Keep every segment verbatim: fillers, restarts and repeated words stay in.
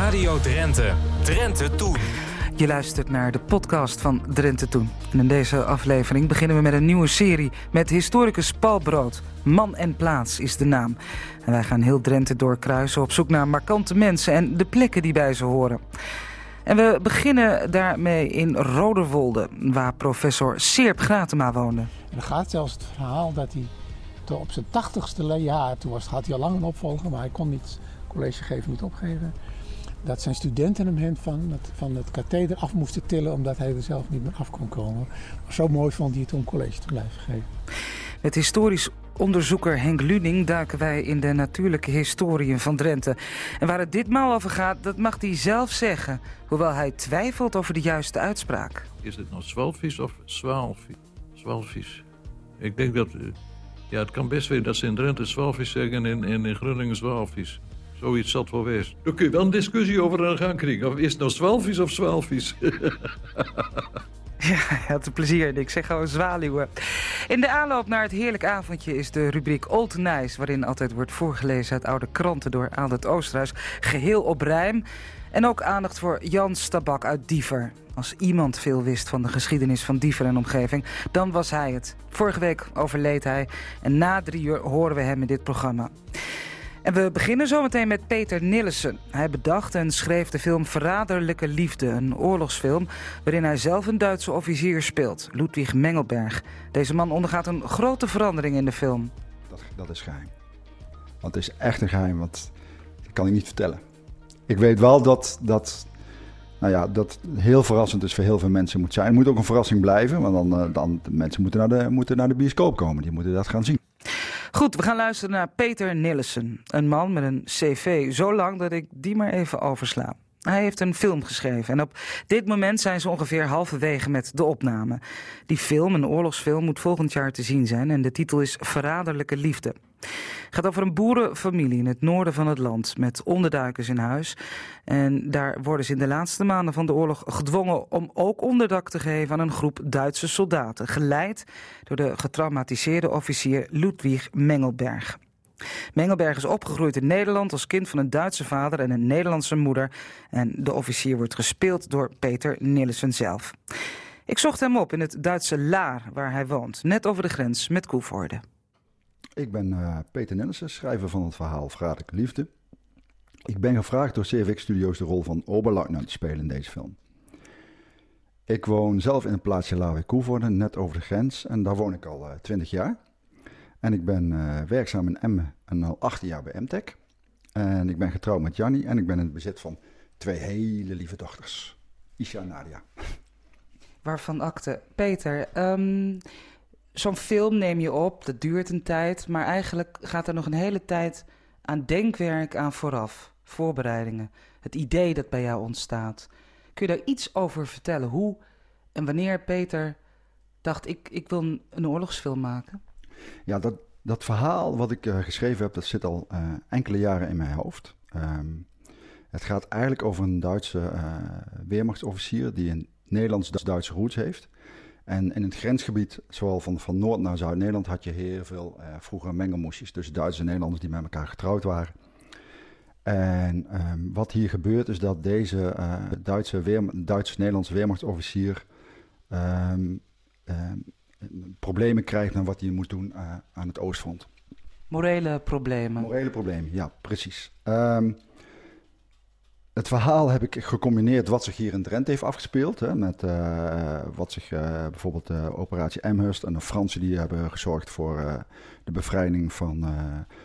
Radio Drenthe, Drenthe Toen. Je luistert naar de podcast van Drenthe Toen. En in deze aflevering beginnen we met een nieuwe serie met historicus Paul Brood. Man en plaats is de naam. En wij gaan heel Drenthe doorkruisen op zoek naar markante mensen en de plekken die bij ze horen. En we beginnen daarmee in Rodewolde, waar professor Seerp Gratema woonde. En er gaat zelfs het verhaal dat hij op zijn tachtigste jaar, toen was, had hij al lang een opvolger, maar hij kon niet college geven, niet opgeven. Dat zijn studenten hem hen van het, van het katheder af moesten tillen, omdat hij er zelf niet meer af kon komen. Maar zo mooi vond hij het om college te blijven geven. Met historisch onderzoeker Henk Luning duiken wij in de natuurlijke historieën van Drenthe. En waar het ditmaal over gaat, dat mag hij zelf zeggen. Hoewel hij twijfelt over de juiste uitspraak. Is het nou zwalvis of zwaalvis? Zwalvis. Ik denk dat... Ja, het kan best weer dat ze in Drenthe zwalvis zeggen en in, in Groningen zwaalvis. Zoiets zat wel wees. Dan kun je wel een discussie over aan gaan krijgen. Of is het nou zwalvis of zwaalvis? Ja, had een plezier. Ik zeg gewoon zwaluwen. In de aanloop naar het heerlijk avondje is de rubriek Old Nice, waarin altijd wordt voorgelezen uit oude kranten door Aalder Oosterhuis, geheel op rijm. En ook aandacht voor Jans Tabak uit Diever. Als iemand veel wist van de geschiedenis van Diever en omgeving, dan was hij het. Vorige week overleed hij en na drie uur horen we hem in dit programma. En we beginnen zometeen met Peter Nilsson. Hij bedacht en schreef de film Verraderlijke Liefde, een oorlogsfilm waarin hij zelf een Duitse officier speelt, Ludwig Mengelberg. Deze man ondergaat een grote verandering in de film. Dat, dat is geheim. Want het is echt een geheim, want dat kan ik niet vertellen. Ik weet wel dat dat, nou ja, dat heel verrassend is voor heel veel mensen moet zijn. Het moet ook een verrassing blijven, want dan, dan de mensen moeten naar de, moeten naar de bioscoop komen. Die moeten dat gaan zien. Goed, we gaan luisteren naar Peter Nilsson. Een man met een cv zo lang dat ik die maar even oversla. Hij heeft een film geschreven en op dit moment zijn ze ongeveer halverwege met de opname. Die film, een oorlogsfilm, moet volgend jaar te zien zijn en de titel is Verraderlijke Liefde. Het gaat over een boerenfamilie in het noorden van het land met onderduikers in huis. En daar worden ze in de laatste maanden van de oorlog gedwongen om ook onderdak te geven aan een groep Duitse soldaten, geleid door de getraumatiseerde officier Ludwig Mengelberg. Mengelberg is opgegroeid in Nederland als kind van een Duitse vader en een Nederlandse moeder. En de officier wordt gespeeld door Peter Nilsson zelf. Ik zocht hem op in het Duitse Laar, waar hij woont, net over de grens met Coevorden. Ik ben uh, Peter Nilsson, schrijver van het verhaal Verraderlijke Liefde. Ik ben gevraagd door C V X Studios de rol van Oberleutnant te spelen in deze film. Ik woon zelf in het plaatsje Laar bij Coevorden, net over de grens. En daar woon ik al uh, twintig jaar. En ik ben uh, werkzaam in Emmen en al achttien jaar bij MTech. En ik ben getrouwd met Janny en ik ben in het bezit van twee hele lieve dochters. Isha en Nadia. Waarvan akte. Peter, um, zo'n film neem je op, dat duurt een tijd. Maar eigenlijk gaat er nog een hele tijd aan denkwerk aan vooraf. Voorbereidingen. Het idee dat bij jou ontstaat. Kun je daar iets over vertellen? Hoe en wanneer Peter dacht, ik, ik wil een oorlogsfilm maken? Ja, dat, dat verhaal wat ik uh, geschreven heb, dat zit al uh, enkele jaren in mijn hoofd. Um, het gaat eigenlijk over een Duitse uh, weermachtsofficier die een Nederlands-Duitse roots heeft. En in het grensgebied, zowel van, van Noord naar Zuid-Nederland, had je heel veel uh, vroeger mengelmoesjes tussen Duitsers en Nederlanders die met elkaar getrouwd waren. En um, wat hier gebeurt is dat deze uh, Duitse weer, Duits-Nederlandse weermachtsofficier Um, um, problemen krijgt dan wat hij moet doen uh, aan het Oostfront. Morele problemen. Morele problemen, ja, precies. Um, het verhaal heb ik gecombineerd wat zich hier in Drenthe heeft afgespeeld. Hè, met uh, wat zich uh, bijvoorbeeld uh, operatie Amherst en de Fransen die hebben gezorgd voor uh, de bevrijding van, uh,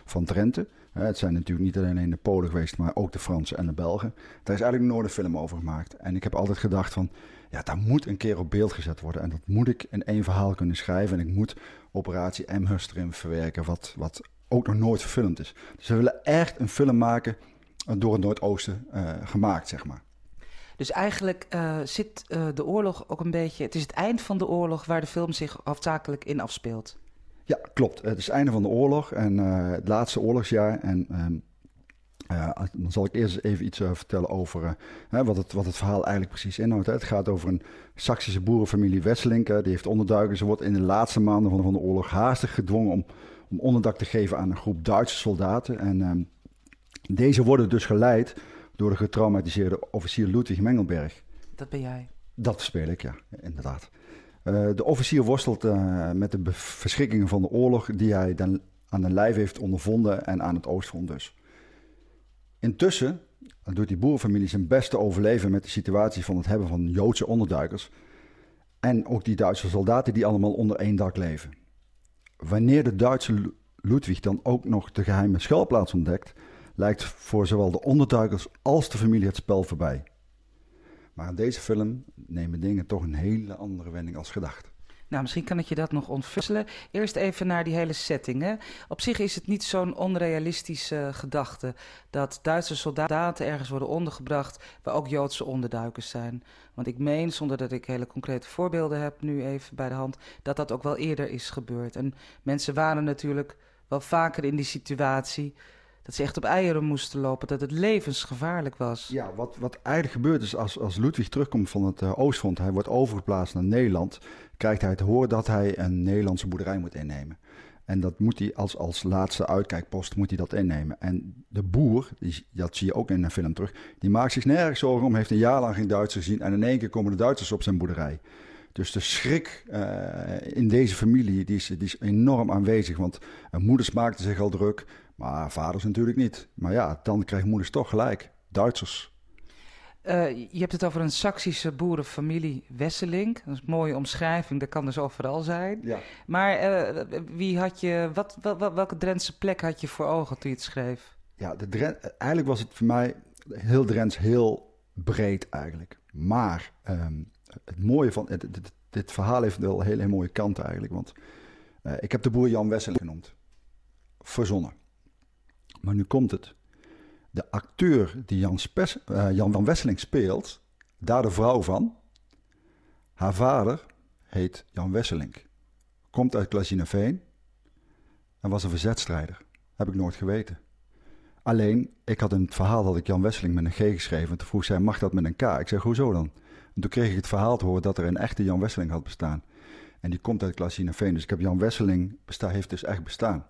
van Drenthe. Uh, het zijn natuurlijk niet alleen de Polen geweest, maar ook de Fransen en de Belgen. Daar is eigenlijk nooit een film over gemaakt. En ik heb altijd gedacht van, ja, daar moet een keer op beeld gezet worden. En dat moet ik in één verhaal kunnen schrijven. En ik moet operatie Amherst erin verwerken, wat, wat ook nog nooit verfilmd is. Dus we willen echt een film maken door het Noordoosten uh, gemaakt, zeg maar. Dus eigenlijk uh, zit uh, de oorlog ook een beetje... Het is het eind van de oorlog waar de film zich hoofdzakelijk in afspeelt. Ja, klopt. Het is het einde van de oorlog en uh, het laatste oorlogsjaar. En um, uh, dan zal ik eerst even iets uh, vertellen over uh, hè, wat, het, wat het verhaal eigenlijk precies inhoudt. Hè. Het gaat over een Saksische boerenfamilie Wesseling. Uh, die heeft onderduikers. Ze wordt in de laatste maanden van, van de oorlog haastig gedwongen om, om onderdak te geven aan een groep Duitse soldaten. En um, deze worden dus geleid door de getraumatiseerde officier Ludwig Mengelberg. Dat ben jij? Dat speel ik, ja, inderdaad. Uh, de officier worstelt uh, met de verschrikkingen van de oorlog die hij dan aan de lijf heeft ondervonden en aan het oostfront dus. Intussen doet die boerenfamilie zijn best te overleven met de situatie van het hebben van Joodse onderduikers en ook die Duitse soldaten die allemaal onder één dak leven. Wanneer de Duitse Ludwig dan ook nog de geheime schuilplaats ontdekt, lijkt voor zowel de onderduikers als de familie het spel voorbij. Maar in deze film nemen dingen toch een hele andere wending als gedacht. Nou, misschien kan ik je dat nog ontfutselen. Eerst even naar die hele setting. Hè? Op zich is het niet zo'n onrealistische gedachte dat Duitse soldaten ergens worden ondergebracht waar ook Joodse onderduikers zijn. Want ik meen, zonder dat ik hele concrete voorbeelden heb nu even bij de hand, dat dat ook wel eerder is gebeurd. En mensen waren natuurlijk wel vaker in die situatie dat ze echt op eieren moesten lopen, dat het levensgevaarlijk was. Ja, wat, wat eigenlijk gebeurt is als, als Ludwig terugkomt van het uh, oostfront, hij wordt overgeplaatst naar Nederland, krijgt hij te horen dat hij een Nederlandse boerderij moet innemen. En dat moet hij als, als laatste uitkijkpost moet hij dat innemen. En de boer, die, dat zie je ook in de film terug, die maakt zich nergens zorgen om, heeft een jaar lang geen Duitsers gezien en in één keer komen de Duitsers op zijn boerderij. Dus de schrik uh, in deze familie die is, die is enorm aanwezig, want uh, moeders maakten zich al druk, maar vaders natuurlijk niet. Maar ja, dan krijgen moeders toch gelijk. Duitsers. Uh, je hebt het over een Saksische boerenfamilie Wesseling. Dat is een mooie omschrijving, dat kan dus overal zijn. Ja. Maar uh, wie had je, wat, wel, wel, welke Drentse plek had je voor ogen toen je het schreef? Ja, de Dren- eigenlijk was het voor mij heel Drents, heel breed eigenlijk. Maar um, het mooie van dit, dit, dit verhaal heeft wel een hele mooie kant eigenlijk. Want uh, ik heb de boer Jan Wesseling genoemd. Verzonnen. Maar nu komt het. De acteur die Jan, Spes, uh, Jan van Wesseling speelt, daar de vrouw van, haar vader heet Jan Wesseling. Komt uit Klazinaveen en was een verzetstrijder. Heb ik nooit geweten. Alleen, ik had in het verhaal dat ik Jan Wesseling met een G geschreven. En toen vroeg zij, mag dat met een K? Ik zeg, hoezo dan? En toen kreeg ik het verhaal te horen dat er een echte Jan Wesseling had bestaan. En die komt uit Klazinaveen. Dus ik heb Jan Wesseling, besta- heeft dus echt bestaan.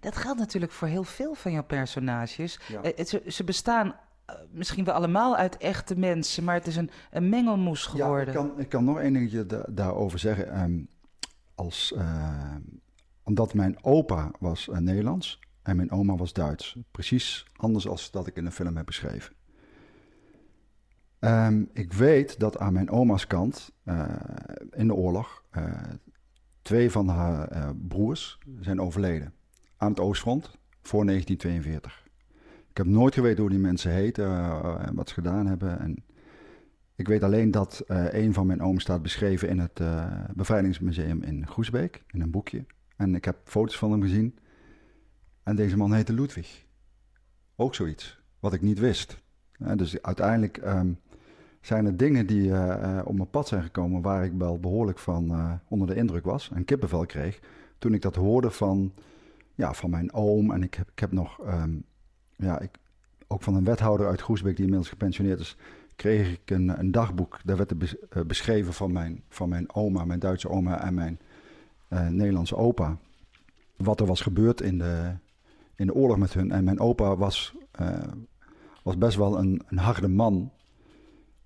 Dat geldt natuurlijk voor heel veel van jouw personages. Ja. Ze, ze bestaan misschien wel allemaal uit echte mensen, maar het is een, een mengelmoes geworden. Ja, ik, kan, ik kan nog één dingetje da- daarover zeggen. Um, als, uh, omdat mijn opa was uh, Nederlands en mijn oma was Duits. Precies anders als dat ik in de film heb beschreven. Um, ik weet dat aan mijn oma's kant uh, in de oorlog uh, twee van haar uh, broers zijn overleden. Aan het oostfront voor negentien tweeënveertig. Ik heb nooit geweten hoe die mensen heten uh, en wat ze gedaan hebben. En ik weet alleen dat uh, een van mijn ooms staat beschreven in het uh, Bevrijdingsmuseum in Groesbeek, in een boekje. En ik heb foto's van hem gezien. En deze man heette Ludwig. Ook zoiets, wat ik niet wist. Uh, dus uiteindelijk um, zijn er dingen die uh, uh, op mijn pad zijn gekomen waar ik wel behoorlijk van uh, onder de indruk was en kippenvel kreeg toen ik dat hoorde van... Ja, van mijn oom. En ik heb, ik heb nog... Um, ja, ik, ook van een wethouder uit Groesbeek die inmiddels gepensioneerd is, kreeg ik een, een dagboek. Daar werd bes, uh, beschreven van mijn, van mijn oma, mijn Duitse oma en mijn uh, Nederlandse opa. Wat er was gebeurd in de, in de oorlog met hun. En mijn opa was, uh, was best wel een, een harde man.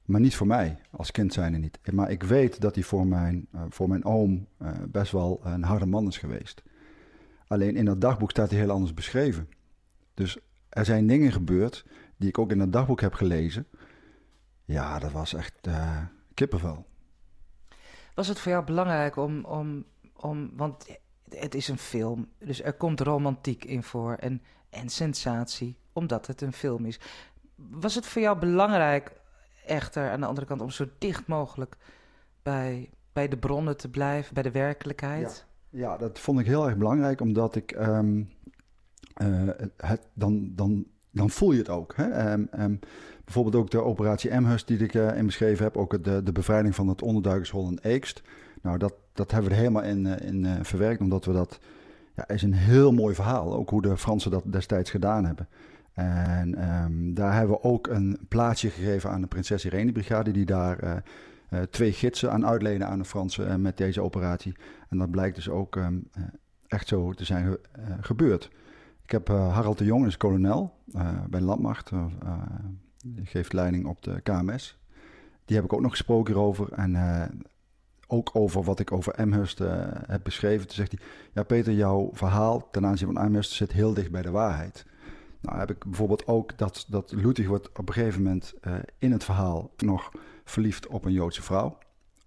Maar niet voor mij. Als kind zijnde niet. Maar ik weet dat hij voor mijn, uh, voor mijn oom uh, best wel een harde man is geweest. Alleen in dat dagboek staat hij heel anders beschreven. Dus er zijn dingen gebeurd die ik ook in dat dagboek heb gelezen. Ja, dat was echt uh, kippenvel. Was het voor jou belangrijk om, om, om... Want het is een film, dus er komt romantiek in voor en, en sensatie, omdat het een film is. Was het voor jou belangrijk, echter, aan de andere kant, om zo dicht mogelijk bij, bij de bronnen te blijven, bij de werkelijkheid? Ja. Ja, dat vond ik heel erg belangrijk, omdat ik, um, uh, het, dan, dan, dan voel je het ook. Hè? Um, um, bijvoorbeeld ook de operatie Amherst die ik uh, in beschreven heb, ook de, de bevrijding van het onderduikershol in Eekst. Nou, dat, dat hebben we er helemaal in, in uh, verwerkt, omdat we dat, ja, is een heel mooi verhaal, ook hoe de Fransen dat destijds gedaan hebben. En um, daar hebben we ook een plaatsje gegeven aan de Prinses Irene brigade, die daar... Uh, Uh, twee gidsen aan uitlenen aan de Fransen uh, met deze operatie. En dat blijkt dus ook um, uh, echt zo te zijn ge- uh, gebeurd. Ik heb uh, Harald de Jong, is kolonel uh, bij de landmacht. Uh, die geeft leiding op de K M S. Die heb ik ook nog gesproken hierover. En uh, ook over wat ik over Amherst uh, heb beschreven. Toen zegt hij, ja Peter, jouw verhaal ten aanzien van Amherst zit heel dicht bij de waarheid. Nou heb ik bijvoorbeeld ook dat, dat Ludwig wordt op een gegeven moment uh, in het verhaal nog verliefd op een Joodse vrouw.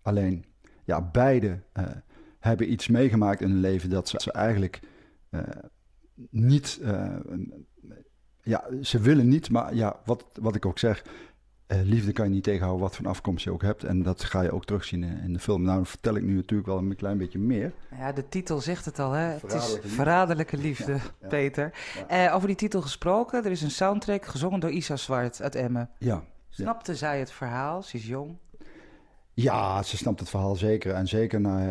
Alleen, ja, beide uh, hebben iets meegemaakt in hun leven dat ze, ze eigenlijk uh, niet... Uh, ja, ze willen niet, maar ja, wat, wat ik ook zeg... Uh, liefde kan je niet tegenhouden wat voor afkomst je ook hebt. En dat ga je ook terugzien in, in de film. Nou, dat vertel ik nu natuurlijk wel een klein beetje meer. Ja, de titel zegt het al, hè? Het is Verraderlijke Liefde, ja, ja. Peter. Ja. Uh, over die titel gesproken, er is een soundtrack gezongen door Isa Zwart uit Emmen. Ja. Snapte ja. zij het verhaal? Ze is jong. Ja, ze snapt het verhaal zeker. En zeker na,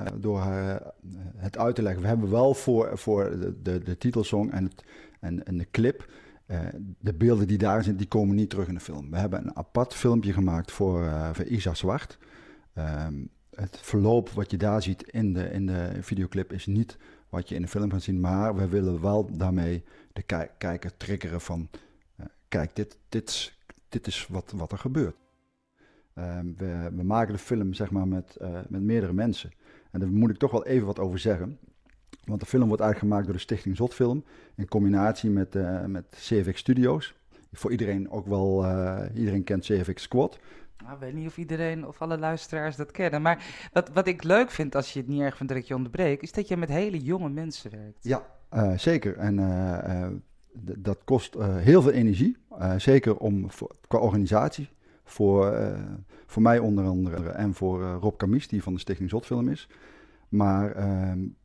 uh, door haar, uh, het uit te leggen. We hebben wel voor, voor de, de, de titelsong en, het, en, en de clip... Uh, de beelden die daar zijn, die komen niet terug in de film. We hebben een apart filmpje gemaakt voor, uh, voor Isa Zwart. Uh, het verloop wat je daar ziet in de, in de videoclip is niet wat je in de film gaat zien. Maar we willen wel daarmee de kijk, kijker triggeren van... Uh, kijk, dit, dit, dit is wat, wat er gebeurt. Uh, we, we maken de film zeg maar, met, uh, met meerdere mensen. En daar moet ik toch wel even wat over zeggen... Want de film wordt eigenlijk gemaakt door de Stichting Zotfilm... in combinatie met, uh, met C V X Studios. Voor iedereen ook wel... Uh, iedereen kent C V X Squad. Nou, ik weet niet of iedereen of alle luisteraars dat kennen. Maar wat, wat ik leuk vind, als je het niet erg vindt dat ik je onderbreek... is dat je met hele jonge mensen werkt. Ja, uh, zeker. En uh, uh, d- dat kost uh, heel veel energie. Uh, zeker om voor, qua organisatie. Voor, uh, voor mij onder andere. En voor uh, Rob Kamies, die van de Stichting Zotfilm is... Maar uh,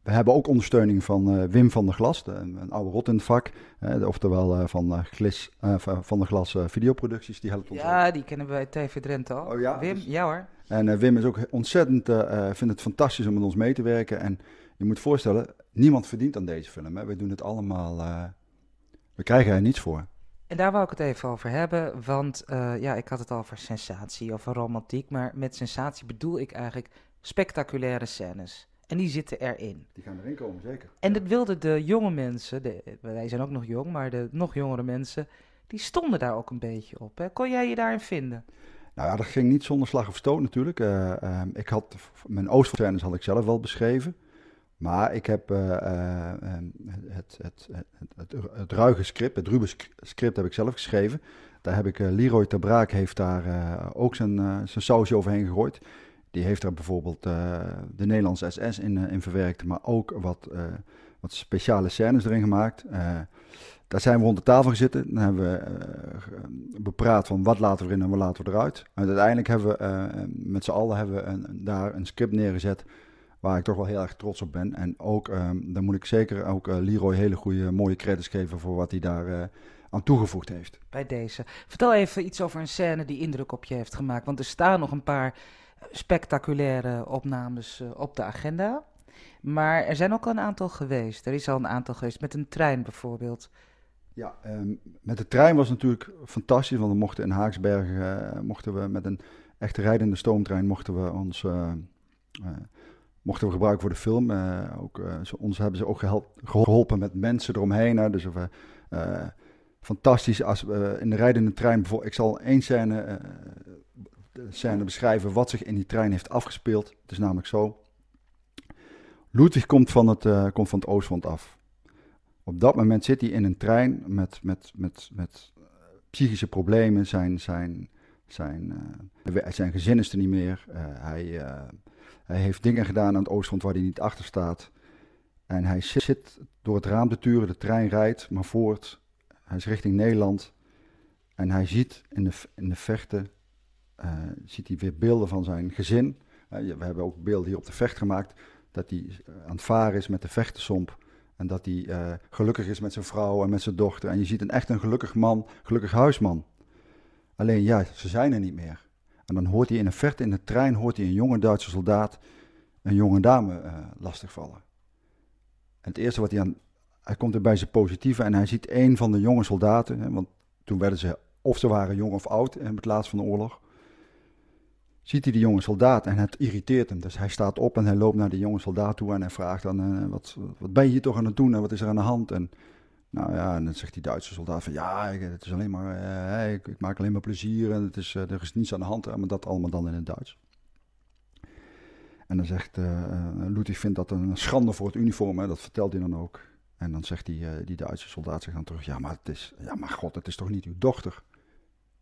we hebben ook ondersteuning van uh, Wim van der Glas, de, een oude rot in het vak. Uh, oftewel uh, van, uh, Glis, uh, van der Glas uh, videoproducties, die helpt ons Ja, ook. Die kennen we bij T V Drenthe al. Oh, ja, Wim, dus, ja hoor. En uh, Wim is ook ontzettend, uh, vindt het fantastisch om met ons mee te werken. En je moet voorstellen, niemand verdient aan deze film. Hè. We doen het allemaal, uh, we krijgen er niets voor. En daar wou ik het even over hebben, want uh, ja, ik had het al over sensatie of romantiek. Maar met sensatie bedoel ik eigenlijk spectaculaire scènes. En die zitten erin. Die gaan erin komen, zeker. En dat wilden de jonge mensen, de, wij zijn ook nog jong, maar de nog jongere mensen, die stonden daar ook een beetje op. Hè? Kon jij je daarin vinden? Nou ja, dat ging niet zonder slag of stoot natuurlijk. Uh, uh, ik had, mijn Oostvaarders had ik zelf wel beschreven. Maar ik heb uh, uh, het, het, het, het, het ruige script, het ruwe script heb ik zelf geschreven. Daar heb ik, uh, Leroy Tabraak heeft daar uh, ook zijn, uh, zijn sausje overheen gegooid. Die heeft daar bijvoorbeeld uh, de Nederlandse S S in, uh, in verwerkt, maar ook wat, uh, wat speciale scènes erin gemaakt. Uh, daar zijn we rond de tafel gezeten. Dan hebben we uh, bepraat van wat laten we erin en wat laten we eruit. En uiteindelijk hebben we uh, met z'n allen hebben we een, daar een script neergezet waar ik toch wel heel erg trots op ben. En ook, uh, daar moet ik zeker ook uh, Leroy hele goede mooie credits geven voor wat hij daar... Uh, aan toegevoegd heeft. Bij deze. Vertel even iets over een scène die indruk op je heeft gemaakt. Want er staan nog een paar spectaculaire opnames uh, op de agenda. Maar er zijn ook al een aantal geweest. Er is al een aantal geweest met een trein bijvoorbeeld. Ja, um, met de trein was natuurlijk fantastisch. Want we mochten in Haaksbergen, uh, mochten we met een echt rijdende stoomtrein, mochten we ons uh, uh, mochten we gebruiken voor de film. Uh, ook, uh, ze, ons hebben ze ook gehelp, geholpen met mensen eromheen. Hè, dus we... Uh, Fantastisch, als, uh, in de rijdende trein, ik zal één scène, uh, scène beschrijven wat zich in die trein heeft afgespeeld. Het is namelijk zo, Ludwig komt van het, uh, komt van het Oostfront af. Op dat moment zit hij in een trein met, met, met, met psychische problemen, zijn, zijn, zijn, uh, zijn gezin is er niet meer. Uh, hij, uh, hij heeft dingen gedaan aan het Oostfront waar hij niet achter staat. En hij zit door het raam te turen, de trein rijdt maar voort... Hij is richting Nederland en hij ziet in de, in de vechten uh, ziet hij weer beelden van zijn gezin. Uh, we hebben ook beelden hier op de vecht gemaakt. Dat hij aan het varen is met de vechtensomp. En dat hij uh, gelukkig is met zijn vrouw en met zijn dochter. En je ziet een echt een gelukkig man, gelukkig huisman. Alleen ja, ze zijn er niet meer. En dan hoort hij in de verte in de trein hoort hij een jonge Duitse soldaat een jonge dame uh, lastigvallen. En het eerste wat hij aan... Hij komt er bij zijn positieve en hij ziet een van de jonge soldaten. Hè, want toen werden ze, of ze waren jong of oud in het laatst van de oorlog. Ziet hij die jonge soldaat en het irriteert hem. Dus hij staat op en hij loopt naar die jonge soldaat toe en hij vraagt dan... Uh, wat, wat ben je hier toch aan het doen en wat is er aan de hand? En Nou ja, en dan zegt die Duitse soldaat van ja, ik, het is alleen maar, eh, ik, ik maak alleen maar plezier en het is, er is niets aan de hand, maar dat allemaal dan in het Duits. En dan zegt uh, Ludwig vindt dat een schande voor het uniform, hè, dat vertelt hij dan ook. En dan zegt die, uh, die Duitse soldaat zegt dan terug, ja maar, het is, ja maar god, het is toch niet uw dochter?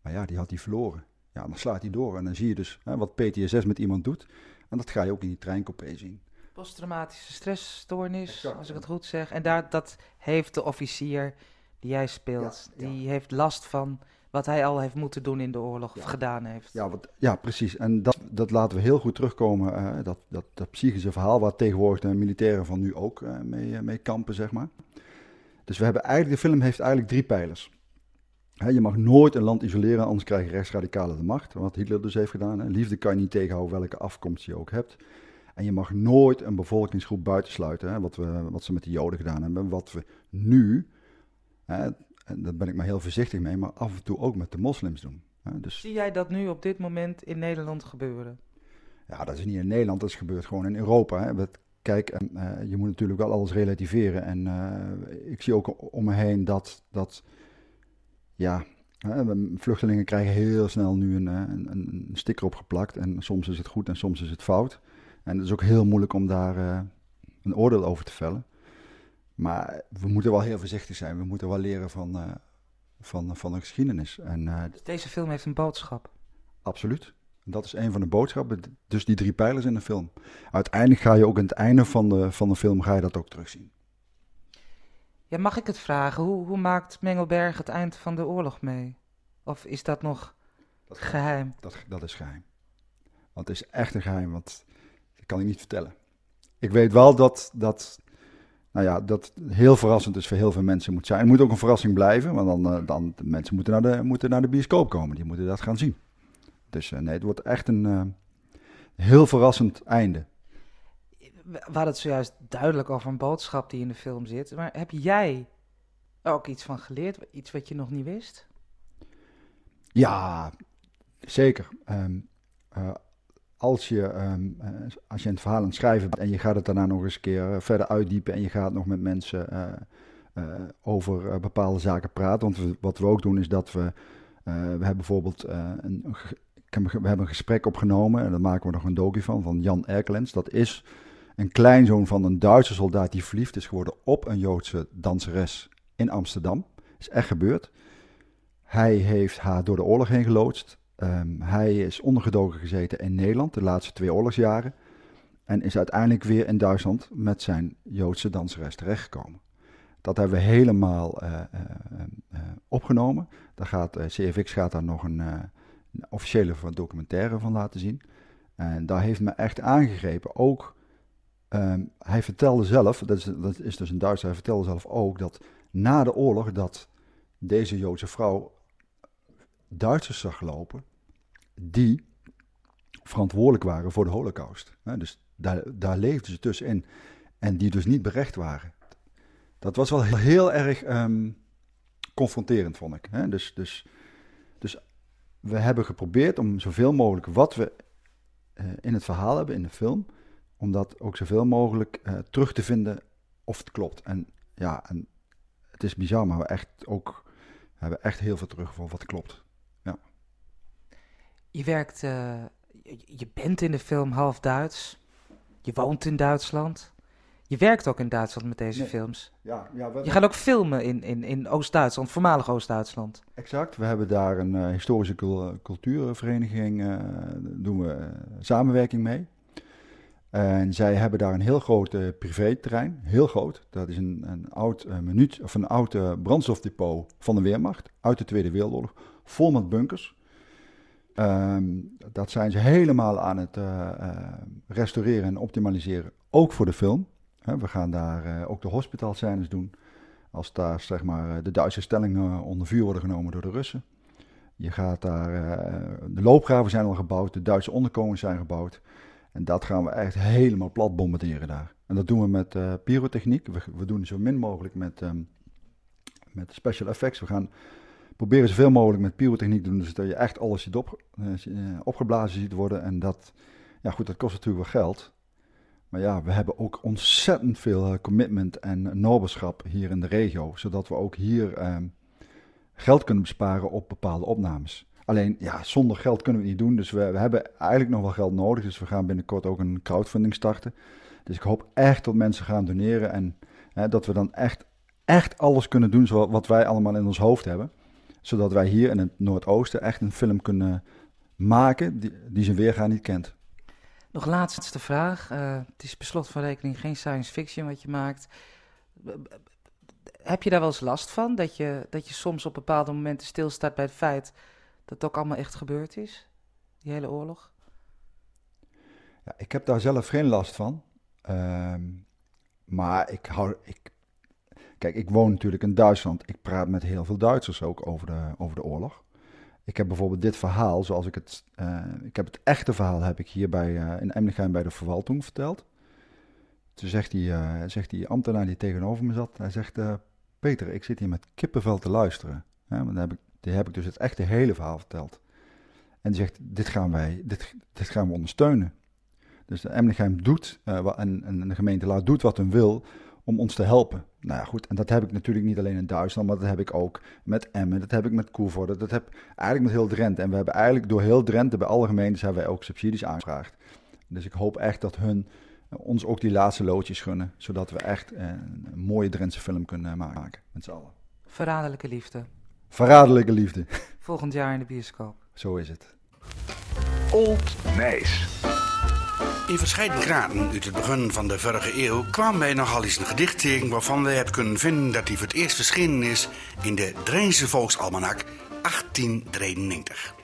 Maar ja, die had hij verloren. Ja, dan slaat hij door en dan zie je dus hè, wat P T S S met iemand doet. En dat ga je ook in die treincoupé zien. Posttraumatische stressstoornis, exact, als ik het goed zeg. En daar, dat heeft de officier die jij speelt, ja, die ja. heeft last van wat hij al heeft moeten doen in de oorlog, ja. of gedaan heeft. Ja, wat, ja precies. En dat, dat laten we heel goed terugkomen, uh, dat, dat, dat psychische verhaal waar tegenwoordig de militairen van nu ook uh, mee, uh, mee kampen, zeg maar. Dus we hebben eigenlijk, de film heeft eigenlijk drie pijlers. He, je mag nooit een land isoleren, anders krijgen rechtsradicalen de macht. Wat Hitler dus heeft gedaan. He. Liefde kan je niet tegenhouden, welke afkomst je ook hebt. En je mag nooit een bevolkingsgroep buitensluiten. He. Wat, we, wat ze met de Joden gedaan hebben. Wat we nu, he, en daar ben ik maar heel voorzichtig mee, maar af en toe ook met de moslims doen. He, dus... Zie jij dat nu op dit moment in Nederland gebeuren? Ja, dat is niet in Nederland, dat is gebeurd gewoon in Europa. He. Met, kijk, en, uh, je moet natuurlijk wel alles relativeren. En uh, ik zie ook om me heen dat... dat Ja, vluchtelingen krijgen heel snel nu een, een, een sticker opgeplakt. En soms is het goed en soms is het fout. En het is ook heel moeilijk om daar uh, een oordeel over te vellen. Maar we moeten wel heel voorzichtig zijn. We moeten wel leren van, uh, van, van de geschiedenis. En, uh, dus deze film heeft een boodschap? Absoluut. Dat is een van de boodschappen. Dus die drie pijlers in de film. Uiteindelijk ga je ook aan het einde van de, van de film ga je dat ook terugzien. Ja, mag ik het vragen? Hoe, hoe maakt Mengelberg het eind van de oorlog mee? Of is dat nog dat geheim? Dat, dat is geheim. Want het is echt een geheim, want dat kan ik niet vertellen. Ik weet wel dat dat, nou ja, dat heel verrassend is voor heel veel mensen moet zijn. Het moet ook een verrassing blijven, want dan, dan de mensen moeten naar de, moeten naar de bioscoop komen. Die moeten dat gaan zien. Dus nee, het wordt echt een uh, heel verrassend einde. We hadden het zojuist duidelijk over een boodschap die in de film zit. Maar heb jij ook iets van geleerd? Iets wat je nog niet wist? Ja, zeker. Um, uh, als, je, um, uh, als je het verhaal aan het schrijven bent en je gaat het daarna nog eens een keer verder uitdiepen en je gaat nog met mensen uh, uh, over uh, bepaalde zaken praten. Want we, wat we ook doen is dat we, uh, we hebben bijvoorbeeld uh, een, we hebben een gesprek opgenomen en daar maken we nog een docu van, van Jan Erkelens. Dat is... een kleinzoon van een Duitse soldaat die verliefd is geworden op een Joodse danseres in Amsterdam. Is echt gebeurd. Hij heeft haar door de oorlog heen geloodst. Um, hij is ondergedoken gezeten in Nederland de laatste twee oorlogsjaren. En is uiteindelijk weer in Duitsland met zijn Joodse danseres terechtgekomen. Dat hebben we helemaal uh, uh, uh, opgenomen. Daar gaat, uh, C V X gaat daar nog een, uh, een officiële documentaire van laten zien. En daar heeft me echt aangegrepen ook... Um, hij vertelde zelf, dat is, dat is dus een Duitser, hij vertelde zelf ook dat na de oorlog dat deze Joodse vrouw Duitsers zag lopen die verantwoordelijk waren voor de Holocaust. He, dus daar, daar leefden ze tussenin en die dus niet berecht waren. Dat was wel heel, heel erg um, confronterend, vond ik. He, dus, dus, dus we hebben geprobeerd om zoveel mogelijk wat we uh, in het verhaal hebben, in de film... om dat ook zoveel mogelijk uh, terug te vinden of het klopt. En ja, en het is bizar, maar we echt ook we hebben echt heel veel terug voor wat klopt. Ja. Je werkt, uh, je bent in de film half Duits. Je woont in Duitsland. Je werkt ook in Duitsland met deze nee. films. Ja, ja, we, je gaat ook filmen in, in, in Oost-Duitsland, voormalig Oost-Duitsland. Exact. We hebben daar een uh, historische cul- cultuurvereniging, uh, doen we uh, samenwerking mee. En zij hebben daar een heel groot uh, privéterrein, heel groot. Dat is een, een oud, uh, minuut, of een oud uh, brandstofdepot van de Weermacht uit de Tweede Wereldoorlog, vol met bunkers. Um, dat zijn ze helemaal aan het uh, uh, restaureren en optimaliseren, ook voor de film. He, we gaan daar uh, ook de hospitalscènes doen, als daar zeg maar, de Duitse stellingen onder vuur worden genomen door de Russen. Je gaat daar, uh, de loopgraven zijn al gebouwd, de Duitse onderkomens zijn gebouwd. En dat gaan we echt helemaal plat bombarderen daar. En dat doen we met uh, pyrotechniek. We, we doen zo min mogelijk met, um, met special effects. We gaan proberen zoveel mogelijk met pyrotechniek te doen. Dus dat je echt alles ziet op, uh, opgeblazen ziet worden. En dat, ja goed, dat kost natuurlijk wel geld. Maar ja, we hebben ook ontzettend veel commitment en naberschap hier in de regio. Zodat we ook hier eh, geld kunnen besparen op bepaalde opnames. Alleen, ja, zonder geld kunnen we het niet doen. Dus we, we hebben eigenlijk nog wel geld nodig. Dus we gaan binnenkort ook een crowdfunding starten. Dus ik hoop echt dat mensen gaan doneren. En eh, dat we dan echt, echt alles kunnen doen zoals, wat wij allemaal in ons hoofd hebben. Zodat wij hier in het Noordoosten echt een film kunnen maken die, die zijn weerga niet kent. Nog laatste vraag. Uh, het is beslot van rekening geen science fiction wat je maakt. Heb je daar wel eens last van? Dat je, dat je soms op bepaalde momenten stilstaat bij het feit dat het ook allemaal echt gebeurd is? Die hele oorlog? Ja, ik heb daar zelf geen last van. Um, maar ik hou... Ik, kijk, ik woon natuurlijk in Duitsland. Ik praat met heel veel Duitsers ook over de, over de oorlog. Ik heb bijvoorbeeld dit verhaal, zoals ik het, uh, ik heb het echte verhaal heb ik hier bij, uh, in Emlichheim bij de verwalting verteld. Toen zegt die, uh, zegt die ambtenaar die tegenover me zat, hij zegt, uh, Peter, ik zit hier met kippenvel te luisteren. Ja, maar dan heb ik, die heb ik dus het echte hele verhaal verteld. En die zegt, dit gaan wij, dit, dit gaan we ondersteunen. Dus de Emlichheim doet, uh, en, en de gemeente Laar doet wat hun wil om ons te helpen. Nou ja, goed, en dat heb ik natuurlijk niet alleen in Duitsland, maar dat heb ik ook met Emmen, dat heb ik met Coevorden, dat heb eigenlijk met heel Drenthe. En we hebben eigenlijk door heel Drenthe, bij alle gemeentes, hebben wij ook subsidies aangevraagd. Dus ik hoop echt dat hun ons ook die laatste loodjes gunnen, zodat we echt een mooie Drentse film kunnen maken, met z'n allen. Verraderlijke liefde. Verraderlijke liefde. Volgend jaar in de bioscoop. Zo is het. Old Nijs. In verscheiden graden uit het begin van de vorige eeuw kwamen wij nogal eens een gedicht tegen waarvan wij hebben kunnen vinden dat die voor het eerst verschenen is in de Drijnse Volksalmanak achttien drieënnegentig.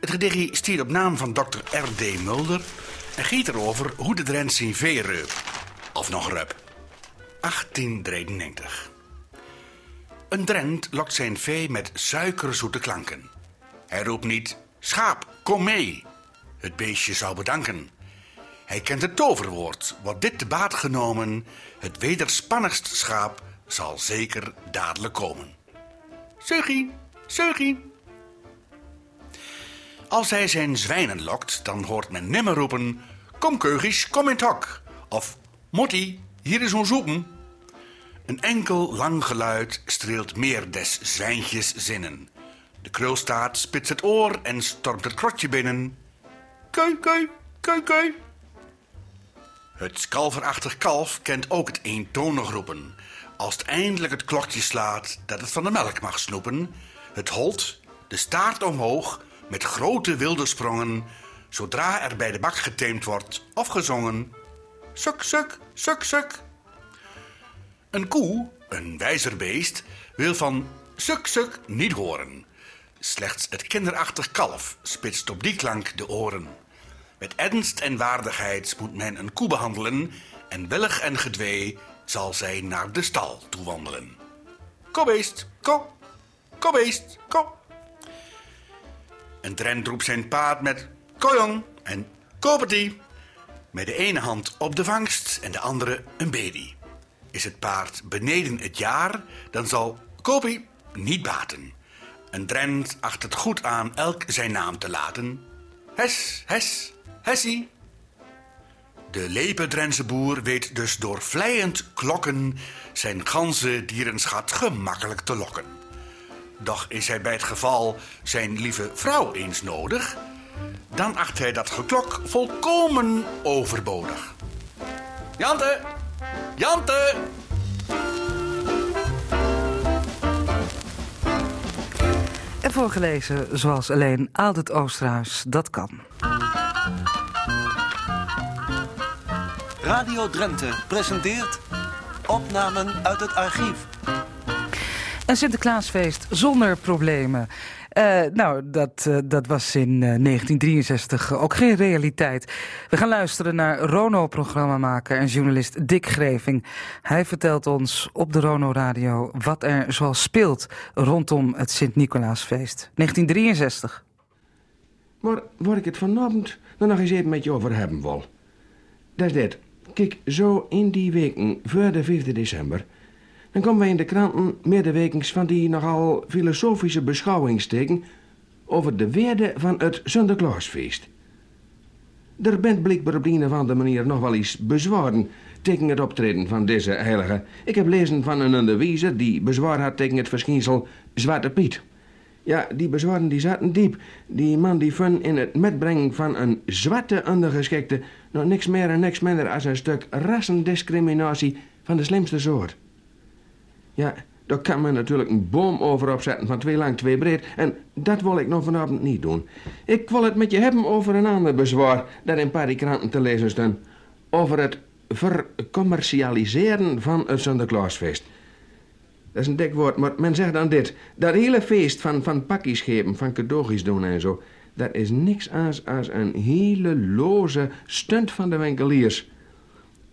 Het gedichtje stiert op naam van dokter R D Mulder en gaat erover hoe de Drent zijn vee reup, of nog reup. achttien drieënnegentig. Een Drent lokt zijn vee met suikerzoete klanken. Hij roept niet, schaap, kom mee. Het beestje zou bedanken. Hij kent het toverwoord, wat dit te baat genomen, het wederspannigst schaap zal zeker dadelijk komen. Suggie, suggie. Als hij zijn zwijnen lokt, dan hoort men nimmer roepen, kom keugies, kom in het hok. Of, motti, hier is ons zoeken. Een enkel lang geluid streelt meer des zwijntjes zinnen. De krulstaart spitst het oor en stormt het krotje binnen. Keu, keu, keu, keu. Het skalverachtig kalf kent ook het eentonig roepen. Als het eindelijk het klokje slaat dat het van de melk mag snoepen. Het holt, de staart omhoog, met grote wilde sprongen. Zodra er bij de bak geteemd wordt of gezongen. Suk, suk, suk, suk. Een koe, een wijzer beest, wil van suk, suk niet horen. Slechts het kinderachtig kalf spitst op die klank de oren. Met ernst en waardigheid moet men een koe behandelen en willig en gedwee zal zij naar de stal toewandelen. Kom beest, kom, kom beest, kom. Een Drent roept zijn paard met kojong en kopertie. Met de ene hand op de vangst en de andere een bedie. Is het paard beneden het jaar, dan zal kopie niet baten. Een Drent acht het goed aan elk zijn naam te laten. Hes, hes. Hessie. De Lependrentse boer weet dus door vleiend klokken zijn ganse dierenschat gemakkelijk te lokken. Doch is hij bij het geval zijn lieve vrouw eens nodig, dan acht hij dat geklok volkomen overbodig. Jante! Jante! En voorgelezen zoals alleen Aalder Oosterhuis dat kan. Radio Drenthe presenteert opnamen uit het archief. Een Sinterklaasfeest zonder problemen. Uh, nou, dat, uh, dat was in uh, negentien drieënzestig ook geen realiteit. We gaan luisteren naar Rono-programmamaker en journalist Dick Greving. Hij vertelt ons op de Rono-radio wat er zoal speelt rondom het Sint-Nicolaasfeest. negentien drieënzestig. Maar waar ik het vanavond dan nog eens even met je over hebben wil. Dat is dit. Kijk, zo in die weken voor de vijfde december... dan komen wij in de kranten middenwekens van die nogal filosofische beschouwing steken over de weerde van het Sinterklaasfeest. Er bent blijkbaar op van de manier nog wel eens bezwaren tegen het optreden van deze heilige. Ik heb lezen van een onderwijzer die bezwaar had tegen het verschijnsel Zwarte Piet. Ja, die bezwaren die zaten diep. Die man die vond in het metbrengen van een zwarte ondergeschikte nog niks meer en niks minder als een stuk rassendiscriminatie van de slimste soort. Ja, daar kan men natuurlijk een boom over opzetten van twee lang, twee breed. En dat wil ik nog vanavond niet doen. Ik wil het met je hebben over een ander bezwaar dat in een paar kranten te lezen stond. Over het vercommercialiseren van het Sinterklaasfeest. Dat is een dik woord, maar men zegt dan dit. Dat hele feest van, van pakjes geven, van cadeautjes doen en zo. Dat is niks anders als een hele loze stunt van de winkeliers.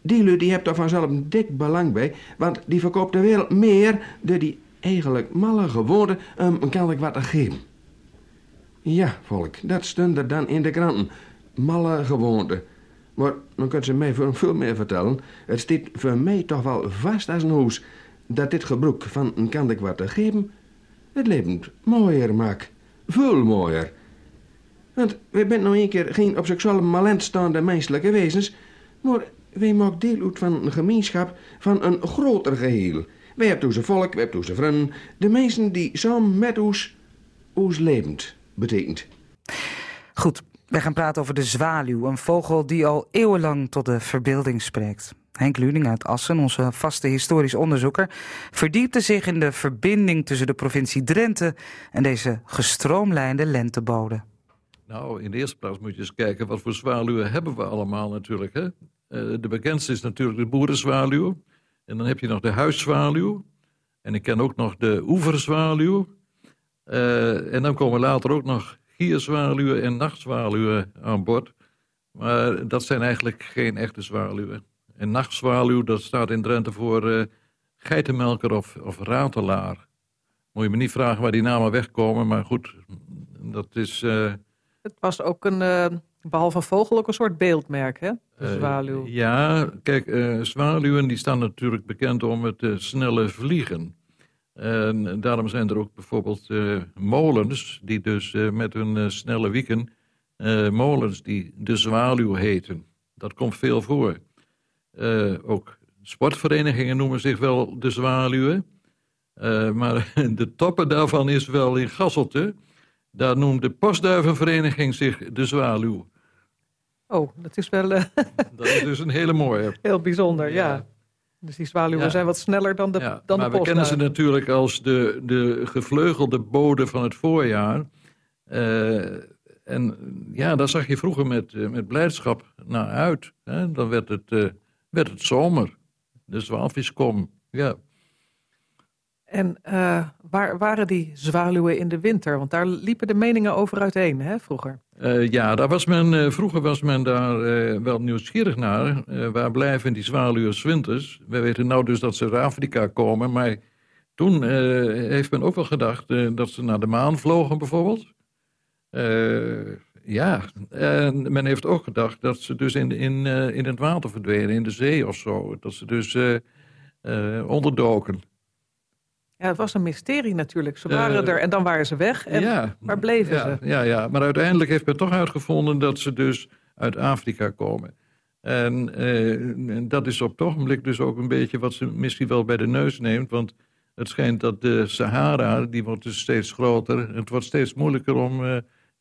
Die lui die hebt er vanzelf een dik belang bij, want die verkoopt de wereld meer door die eigenlijk malle gewoonte um, een kantelijk wat te geven. Ja, volk, dat stond er dan in de kranten. Malle gewoonte. Maar dan kunt ze mij veel meer vertellen. Het staat voor mij toch wel vast als een hoes dat dit gebruik van een kantelijk wat te geven het leven mooier maakt. Veel mooier. Want we bent nou een keer geen op seksuele malent staande menselijke wezens, maar wij maken deel uit van een gemeenschap, van een groter geheel. Wij hebben onze volk, wij hebben onze vrienden. De mensen die samen met ons, ons levend betekent. Goed, wij gaan praten over de zwaluw. Een vogel die al eeuwenlang tot de verbeelding spreekt. Henk Luning uit Assen, onze vaste historisch onderzoeker, verdiepte zich in de verbinding tussen de provincie Drenthe en deze gestroomlijnde lentebode. Nou, in de eerste plaats moet je eens kijken wat voor zwaluwen hebben we allemaal natuurlijk, hè? Uh, de bekendste is natuurlijk de boerenzwaluw. En dan heb je nog de huiszwaluw. En ik ken ook nog de oeverzwaluw. Uh, en dan komen later ook nog gierzwaluwen en nachtzwaluwen aan boord. Maar dat zijn eigenlijk geen echte zwaluwen. En nachtzwaluw, dat staat in Drenthe voor uh, geitenmelker of, of ratelaar. Moet je me niet vragen waar die namen wegkomen, maar goed, dat is... Uh... Het was ook een... Uh... Behalve vogel ook een soort beeldmerk, hè? De zwaluw. Uh, ja, kijk, uh, zwaluwen die staan natuurlijk bekend om het uh, snelle vliegen. En uh, daarom zijn er ook bijvoorbeeld uh, molens, die dus uh, met hun uh, snelle wieken, uh, molens die de zwaluw heten. Dat komt veel voor. Uh, ook sportverenigingen noemen zich wel de zwaluwen. Uh, maar de toppen daarvan is wel in Gasselte. Daar noemt de postduivenvereniging zich de zwaluw. Oh, dat is wel... Uh... Dat is dus een hele mooie. Heel bijzonder, ja. ja. Dus die zwaluwen ja. zijn wat sneller dan de, ja, dan maar de postduiven. Maar we kennen ze natuurlijk als de, de gevleugelde bode van het voorjaar. Uh, en ja, daar zag je vroeger met, uh, met blijdschap naar uit. Hè? Dan werd het, uh, werd het zomer. De zwaalvis kom, ja. En uh, waar waren die zwaluwen in de winter? Want daar liepen de meningen over uiteen, hè, vroeger. Uh, ja, daar was men, uh, vroeger was men daar uh, wel nieuwsgierig naar. Uh, waar blijven die zwaluwen 's winters? We weten nou dus dat ze uit Afrika komen. Maar toen uh, heeft men ook wel gedacht uh, dat ze naar de maan vlogen, bijvoorbeeld. Uh, ja, en men heeft ook gedacht dat ze dus in, in, uh, in het water verdwenen, in de zee of zo. Dat ze dus uh, uh, onderdoken. Ja, het was een mysterie natuurlijk. Ze waren uh, er en dan waren ze weg. En ja, waar bleven ja, ze? Ja, ja, maar uiteindelijk heeft men toch uitgevonden dat ze dus uit Afrika komen. En uh, dat is op het ogenblik dus ook een beetje wat ze misschien wel bij de neus neemt. Want het schijnt dat de Sahara, die wordt dus steeds groter. Het wordt steeds moeilijker om uh,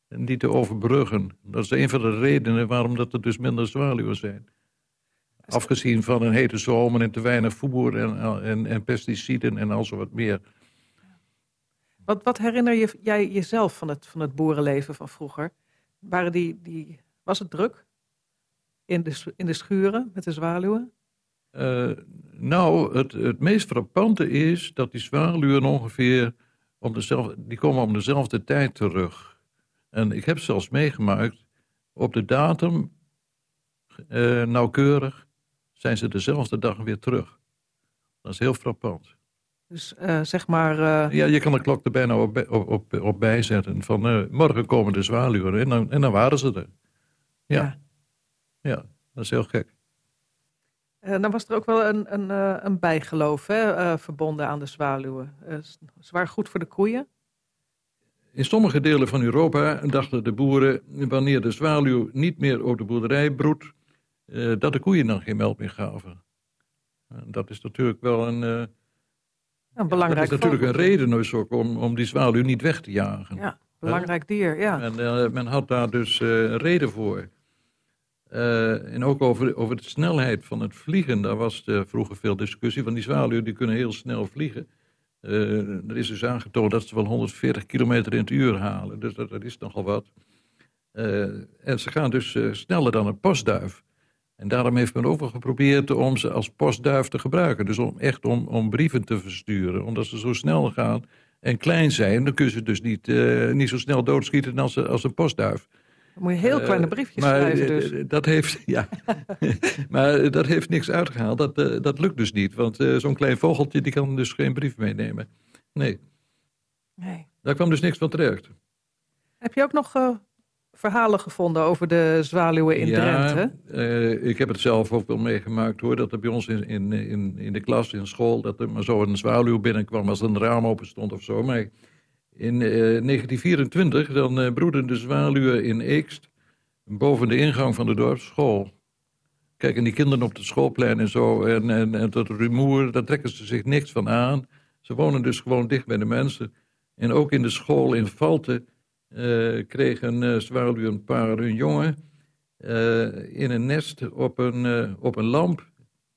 die te overbruggen. Dat is een van de redenen waarom dat er dus minder zwaluwen zijn. Afgezien van een hete zomer en te weinig voer en, en, en pesticiden en al zo wat meer. Wat, wat herinner je, jij jezelf van het, van het boerenleven van vroeger? Waren die, die, was het druk in de, in de schuren met de zwaluwen? Uh, nou, het, het meest frappante is dat die zwaluwen ongeveer... Om dezelfde, die komen om dezelfde tijd terug. En ik heb zelfs meegemaakt op de datum... Uh, nauwkeurig zijn ze dezelfde dag weer terug. Dat is heel frappant. Dus uh, zeg maar... Uh... Ja, je kan de klok er bijna op, op, op, op bijzetten. Van uh, morgen komen de zwaluwen en dan, en dan waren ze er. Ja. Ja, ja dat is heel gek. Uh, dan was er ook wel een, een, uh, een bijgeloof hè, uh, verbonden aan de zwaluwen. Uh, ze waren goed voor de koeien? In sommige delen van Europa dachten de boeren, wanneer de zwaluw niet meer op de boerderij broedt, uh, dat de koeien dan geen melk meer gaven. Uh, dat is natuurlijk wel een... Uh, Een belangrijk dat is natuurlijk vogel. Een reden dus ook om, om die zwaluw niet weg te jagen. Ja, belangrijk dier, ja. En uh, men had daar dus uh, een reden voor. Uh, en ook over, over de snelheid van het vliegen, daar was uh, vroeger veel discussie. Want die zwaluwen die kunnen heel snel vliegen. Uh, er is dus aangetoond dat ze wel honderdveertig kilometer in het uur halen. Dus dat, dat is nogal wat. Uh, en ze gaan dus uh, sneller dan een pasduif. En daarom heeft men ook wel geprobeerd om ze als postduif te gebruiken. Dus om echt om, om brieven te versturen. Omdat ze zo snel gaan en klein zijn. Dan kun je ze dus niet, uh, niet zo snel doodschieten als, als een postduif. Dan moet je heel uh, kleine briefjes maar, schrijven dus. Dat heeft, ja. Maar dat heeft niks uitgehaald. Dat, uh, dat lukt dus niet. Want uh, zo'n klein vogeltje die kan dus geen brief meenemen. Nee. nee. Daar kwam dus niks van terecht. Heb je ook nog... Uh... verhalen gevonden over de zwaluwen in ja, Drenthe? Uh, ik heb het zelf ook wel meegemaakt hoor, dat er bij ons in, in, in, in de klas, in school, dat er maar zo een zwaluw binnenkwam als een raam open stond of zo. Maar in uh, negentien vierentwintig, dan uh, broedden de zwaluwen in Eekst boven de ingang van de dorpsschool. Kijk, en die kinderen op het schoolplein en zo, en, en, en dat rumoer, daar trekken ze zich niks van aan. Ze wonen dus gewoon dicht bij de mensen. En ook in de school in Valten Uh, kreeg een uh, zwaluw een paar, een jongen, uh, in een nest op een, uh, op een lamp